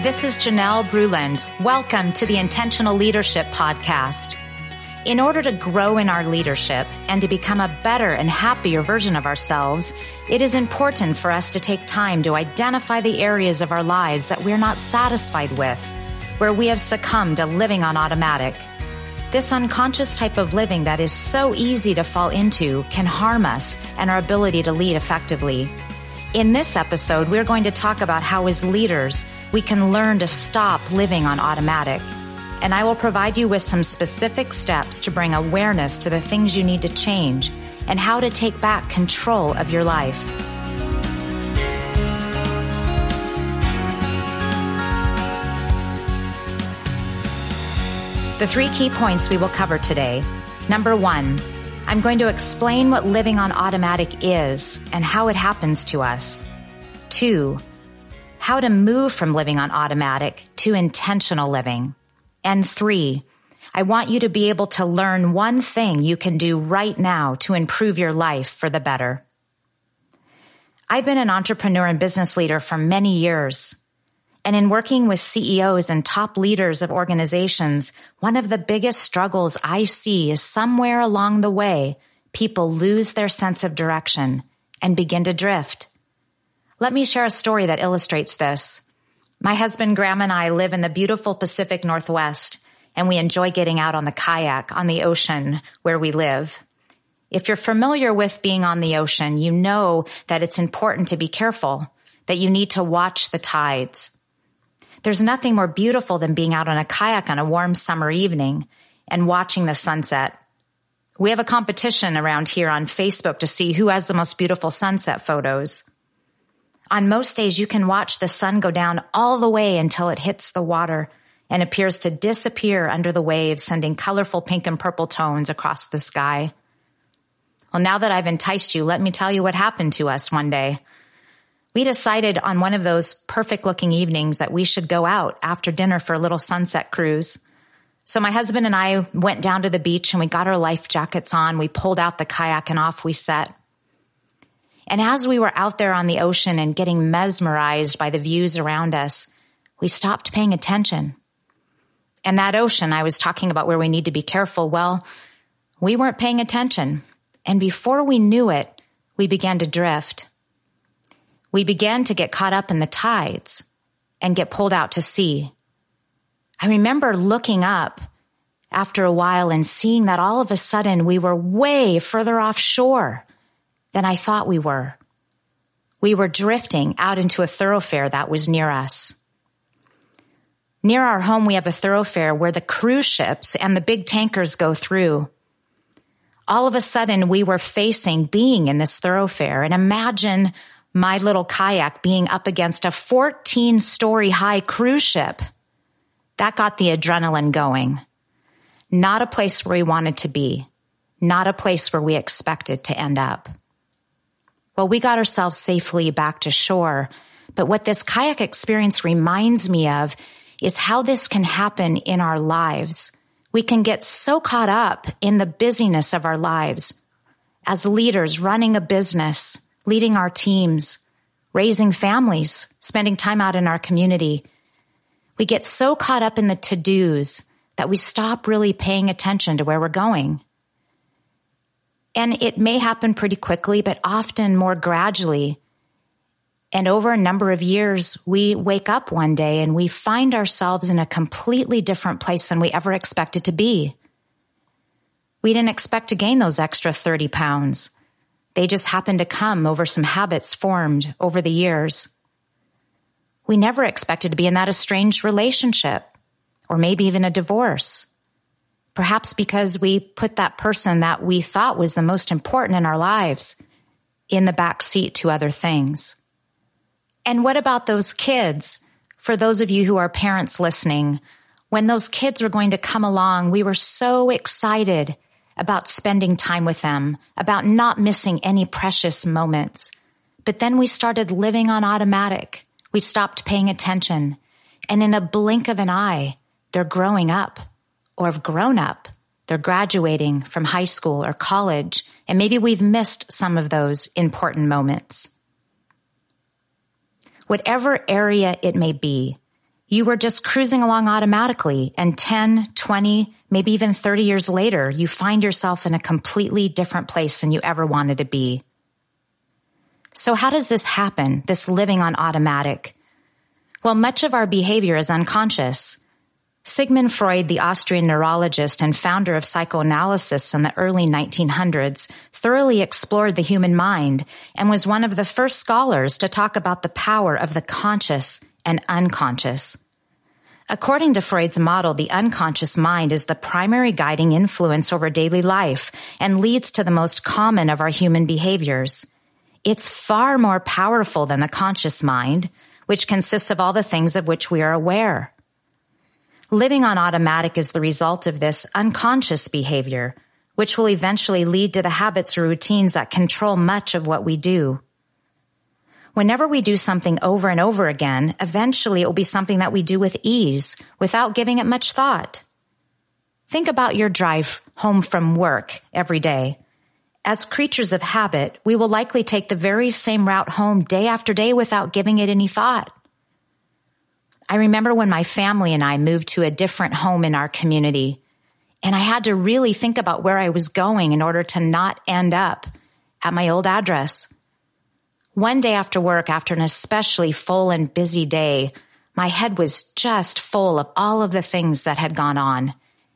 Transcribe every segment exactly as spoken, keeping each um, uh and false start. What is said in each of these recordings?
This is Janelle Bruland. Welcome to the Intentional Leadership Podcast. In order to grow in our leadership and to become a better and happier version of ourselves, it is important for us to take time to identify the areas of our lives that we're not satisfied with, where we have succumbed to living on automatic. This unconscious type of living that is so easy to fall into can harm us and our ability to lead effectively. In this episode, we're going to talk about how as leaders, we can learn to stop living on automatic. And I will provide you with some specific steps to bring awareness to the things you need to change and how to take back control of your life. The three key points we will cover today. Number one, I'm going to explain what living on automatic is and how it happens to us. Two, how to move from living on automatic to intentional living. And three, I want you to be able to learn one thing you can do right now to improve your life for the better. I've been an entrepreneur and business leader for many years. And in working with C E Os and top leaders of organizations, one of the biggest struggles I see is somewhere along the way, people lose their sense of direction and begin to drift. Let me share a story that illustrates this. My husband, Graham, and I live in the beautiful Pacific Northwest, and we enjoy getting out on the kayak on the ocean where we live. If you're familiar with being on the ocean, you know that it's important to be careful, that you need to watch the tides. There's nothing more beautiful than being out on a kayak on a warm summer evening and watching the sunset. We have a competition around here on Facebook to see who has the most beautiful sunset photos. On most days, you can watch the sun go down all the way until it hits the water and appears to disappear under the waves, sending colorful pink and purple tones across the sky. Well, now that I've enticed you, let me tell you what happened to us one day. We decided on one of those perfect-looking evenings that we should go out after dinner for a little sunset cruise. So my husband and I went down to the beach and we got our life jackets on. We pulled out the kayak and off we set. And as we were out there on the ocean and getting mesmerized by the views around us, we stopped paying attention. And that ocean, I was talking about where we need to be careful. Well, we weren't paying attention. And before we knew it, we began to drift. We began to get caught up in the tides and get pulled out to sea. I remember looking up after a while and seeing that all of a sudden we were way further offshore than I thought we were. We were drifting out into a thoroughfare that was near us. Near our home, we have a thoroughfare where the cruise ships and the big tankers go through. All of a sudden, we were facing being in this thoroughfare, and imagine my little kayak being up against a fourteen-story high cruise ship. That got the adrenaline going. Not a place where we wanted to be. Not a place where we expected to end up. Well, we got ourselves safely back to shore. But what this kayak experience reminds me of is how this can happen in our lives. We can get so caught up in the busyness of our lives. As leaders running a business, leading our teams, raising families, spending time out in our community. We get so caught up in the to-dos that we stop really paying attention to where we're going. And it may happen pretty quickly, but often more gradually. And over a number of years, we wake up one day and we find ourselves in a completely different place than we ever expected to be. We didn't expect to gain those extra thirty pounds. They just happened to come over some habits formed over the years. We never expected to be in that estranged relationship, or maybe even a divorce. Perhaps because we put that person that we thought was the most important in our lives in the back seat to other things. And what about those kids? For those of you who are parents listening, when those kids were going to come along, we were so excited about spending time with them, about not missing any precious moments. But then we started living on automatic. We stopped paying attention. And in a blink of an eye, they're growing up or have grown up. They're graduating from high school or college. And maybe we've missed some of those important moments. Whatever area it may be, You were just cruising along automatically, and ten, twenty, maybe even thirty years later, you find yourself in a completely different place than you ever wanted to be. So how does this happen, this living on automatic? Well, much of our behavior is unconscious. Sigmund Freud, the Austrian neurologist and founder of psychoanalysis in the early nineteen hundreds, thoroughly explored the human mind and was one of the first scholars to talk about the power of the conscious and unconscious. According to Freud's model, the unconscious mind is the primary guiding influence over daily life and leads to the most common of our human behaviors. It's far more powerful than the conscious mind, which consists of all the things of which we are aware. Living on automatic is the result of this unconscious behavior, which will eventually lead to the habits or routines that control much of what we do. Whenever we do something over and over again, eventually it will be something that we do with ease, without giving it much thought. Think about your drive home from work every day. As creatures of habit, we will likely take the very same route home day after day without giving it any thought. I remember when my family and I moved to a different home in our community, and I had to really think about where I was going in order to not end up at my old address. One day after work, after an especially full and busy day, my head was just full of all of the things that had gone on,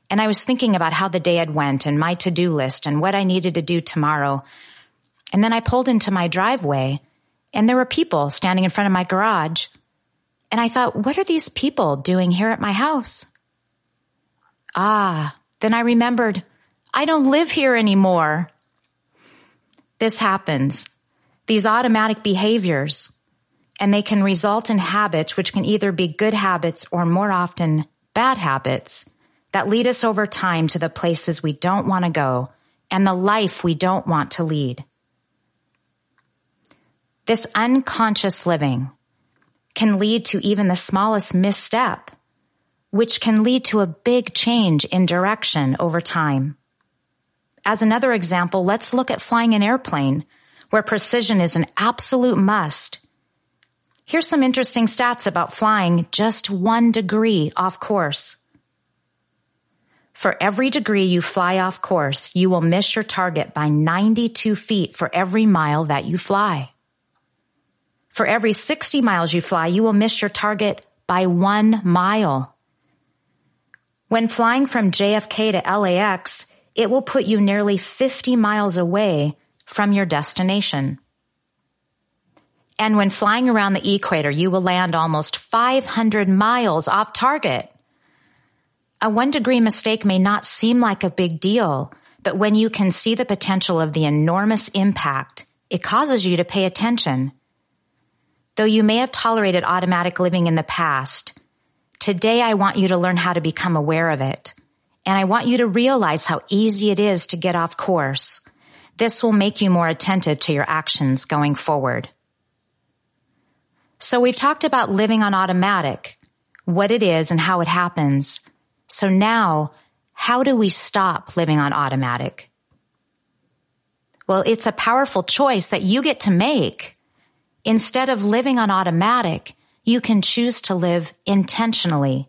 and I was thinking about how the day had went and my to-do list and what I needed to do tomorrow. And then I pulled into my driveway, and there were people standing in front of my garage. And I thought, what are these people doing here at my house? Ah, then I remembered, I don't live here anymore. This happens, these automatic behaviors, and they can result in habits which can either be good habits or more often bad habits that lead us over time to the places we don't want to go and the life we don't want to lead. This unconscious living can lead to even the smallest misstep, which can lead to a big change in direction over time. As another example, let's look at flying an airplane, where precision is an absolute must. Here's some interesting stats about flying just one degree off course. For every degree you fly off course, you will miss your target by ninety-two feet for every mile that you fly. For every sixty miles you fly, you will miss your target by one mile. When flying from J F K to L A X, it will put you nearly fifty miles away from your destination. And when flying around the equator, you will land almost five hundred miles off target. A one degree mistake may not seem like a big deal, but when you can see the potential of the enormous impact, it causes you to pay attention. Though you may have tolerated automatic living in the past, today I want you to learn how to become aware of it. And I want you to realize how easy it is to get off course. This will make you more attentive to your actions going forward. So we've talked about living on automatic, what it is and how it happens. So now, how do we stop living on automatic? Well, it's a powerful choice that you get to make. Instead of living on automatic, you can choose to live intentionally.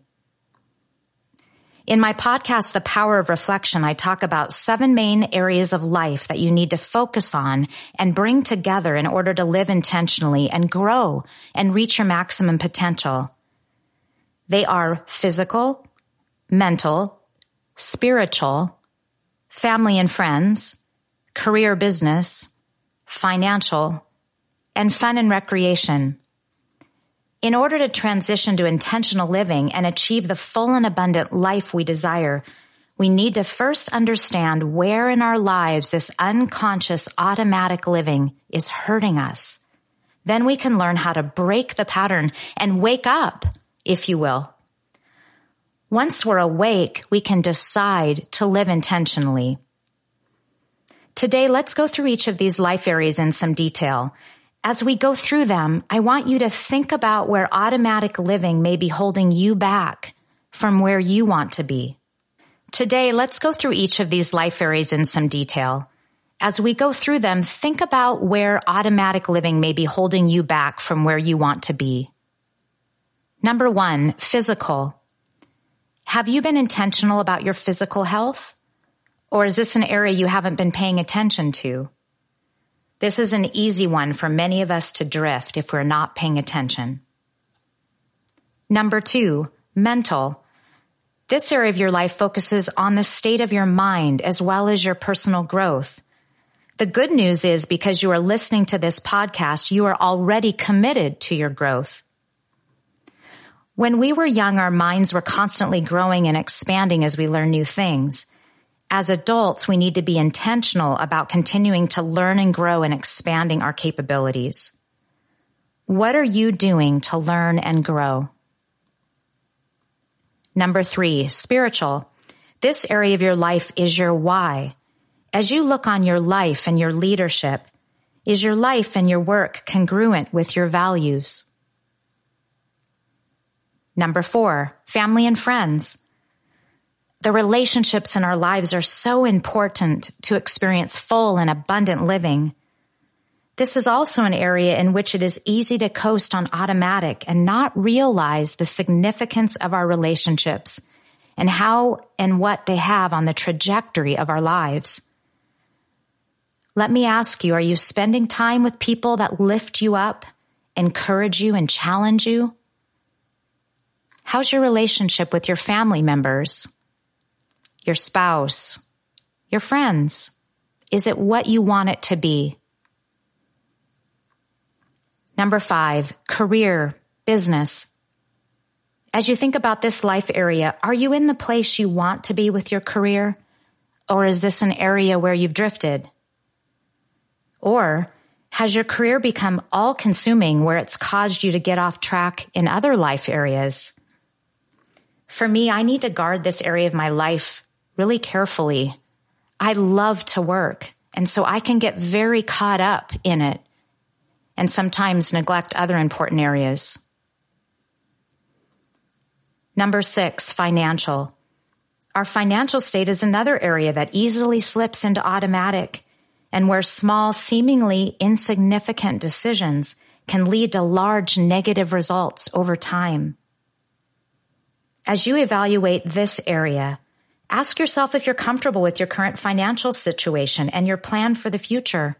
In my podcast, The Power of Reflection, I talk about seven main areas of life that you need to focus on and bring together in order to live intentionally and grow and reach your maximum potential. They are physical, mental, spiritual, family and friends, career business, financial, and fun and recreation. In order to transition to intentional living and achieve the full and abundant life we desire, we need to first understand where in our lives this unconscious automatic living is hurting us. Then we can learn how to break the pattern and wake up, if you will. Once we're awake, we can decide to live intentionally. Today, let's go through each of these life areas in some detail. As we go through them, I want you to think about where automatic living may be holding you back from where you want to be. Today, let's go through each of these life areas in some detail. As we go through them, think about where automatic living may be holding you back from where you want to be. Number one, physical. Have you been intentional about your physical health? Or is this an area you haven't been paying attention to? This is an easy one for many of us to drift if we're not paying attention. Number two, mental. This area of your life focuses on the state of your mind as well as your personal growth. The good news is because you are listening to this podcast, you are already committed to your growth. When we were young, our minds were constantly growing and expanding as we learn new things. As adults, we need to be intentional about continuing to learn and grow and expanding our capabilities. What are you doing to learn and grow? Number three, spiritual. This area of your life is your why. As you look on your life and your leadership, is your life and your work congruent with your values? Number four, family and friends. The relationships in our lives are so important to experience full and abundant living. This is also an area in which it is easy to coast on automatic and not realize the significance of our relationships and how and what they have on the trajectory of our lives. Let me ask you, are you spending time with people that lift you up, encourage you, and challenge you? How's your relationship with your family members, your spouse, your friends? Is it what you want it to be? Number five, career, business. As you think about this life area, are you in the place you want to be with your career? Or is this an area where you've drifted? Or has your career become all-consuming where it's caused you to get off track in other life areas? For me, I need to guard this area of my life really carefully. I love to work, and so I can get very caught up in it and sometimes neglect other important areas. Number six, financial. Our financial state is another area that easily slips into automatic, and where small, seemingly insignificant decisions can lead to large negative results over time. As you evaluate this area, ask yourself if you're comfortable with your current financial situation and your plan for the future.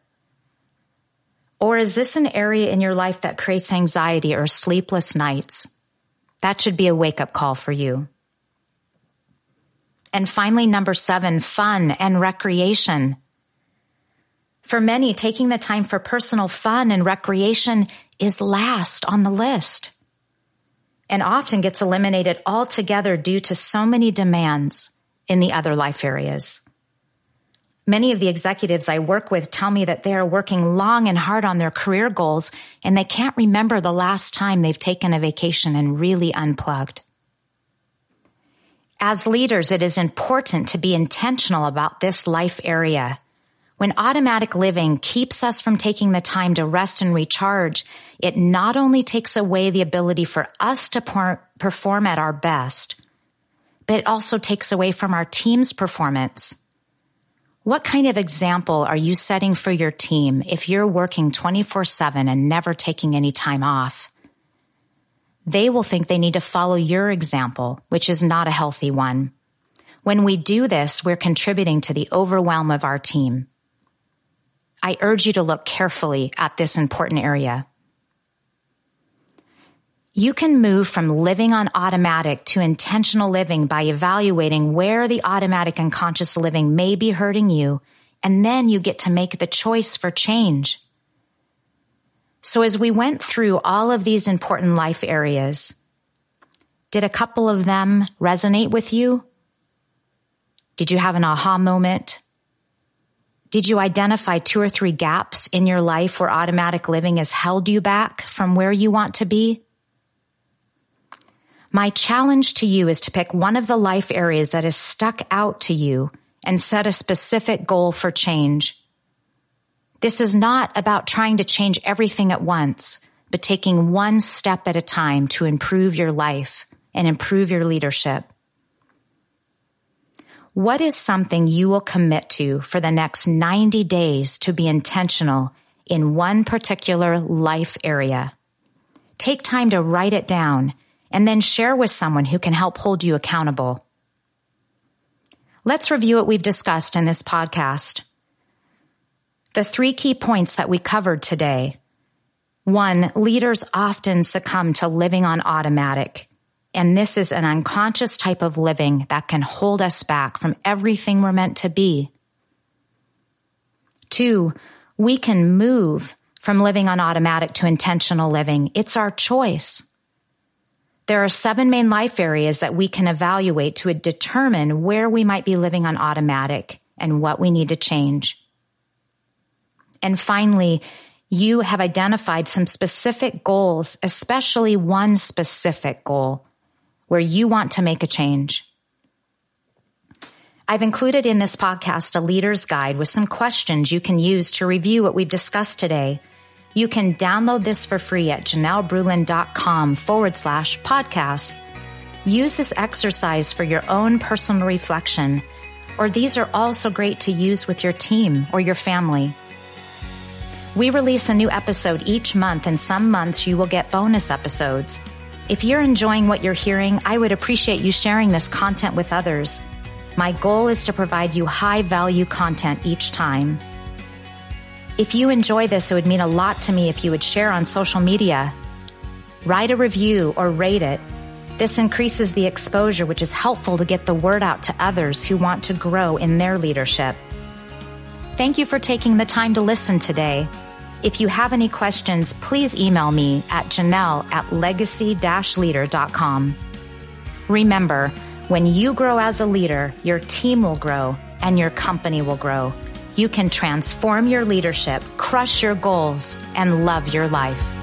Or is this an area in your life that creates anxiety or sleepless nights? That should be a wake-up call for you. And finally, number seven, fun and recreation. For many, taking the time for personal fun and recreation is last on the list and often gets eliminated altogether due to so many demands in the other life areas. Many of the executives I work with tell me that they are working long and hard on their career goals and they can't remember the last time they've taken a vacation and really unplugged. As leaders, it is important to be intentional about this life area. When automatic living keeps us from taking the time to rest and recharge, it not only takes away the ability for us to perform at our best, but it also takes away from our team's performance. What kind of example are you setting for your team if you're working twenty-four seven and never taking any time off? They will think they need to follow your example, which is not a healthy one. When we do this, we're contributing to the overwhelm of our team. I urge you to look carefully at this important area. You can move from living on automatic to intentional living by evaluating where the automatic and conscious living may be hurting you, and then you get to make the choice for change. So as we went through all of these important life areas, did a couple of them resonate with you? Did you have an aha moment? Did you identify two or three gaps in your life where automatic living has held you back from where you want to be? My challenge to you is to pick one of the life areas that is stuck out to you and set a specific goal for change. This is not about trying to change everything at once, but taking one step at a time to improve your life and improve your leadership. What is something you will commit to for the next ninety days to be intentional in one particular life area? Take time to write it down and then share with someone who can help hold you accountable. Let's review what we've discussed in this podcast. The three key points that we covered today. One, leaders often succumb to living on automatic, and this is an unconscious type of living that can hold us back from everything we're meant to be. Two, we can move from living on automatic to intentional living. It's our choice. There are seven main life areas that we can evaluate to determine where we might be living on automatic and what we need to change. And finally, you have identified some specific goals, especially one specific goal, where you want to make a change. I've included in this podcast a leader's guide with some questions you can use to review what we've discussed today. You can download this for free at janelle brulin dot com forward slash podcasts. Use this exercise for your own personal reflection, or these are also great to use with your team or your family. We release a new episode each month, and some months you will get bonus episodes. If you're enjoying what you're hearing, I would appreciate you sharing this content with others. My goal is to provide you high-value content each time. If you enjoy this, it would mean a lot to me if you would share on social media. Write a review or rate it. This increases the exposure, which is helpful to get the word out to others who want to grow in their leadership. Thank you for taking the time to listen today. If you have any questions, please email me at janelle at legacy dash leader dot com. Remember, when you grow as a leader, your team will grow and your company will grow. You can transform your leadership, crush your goals, and love your life.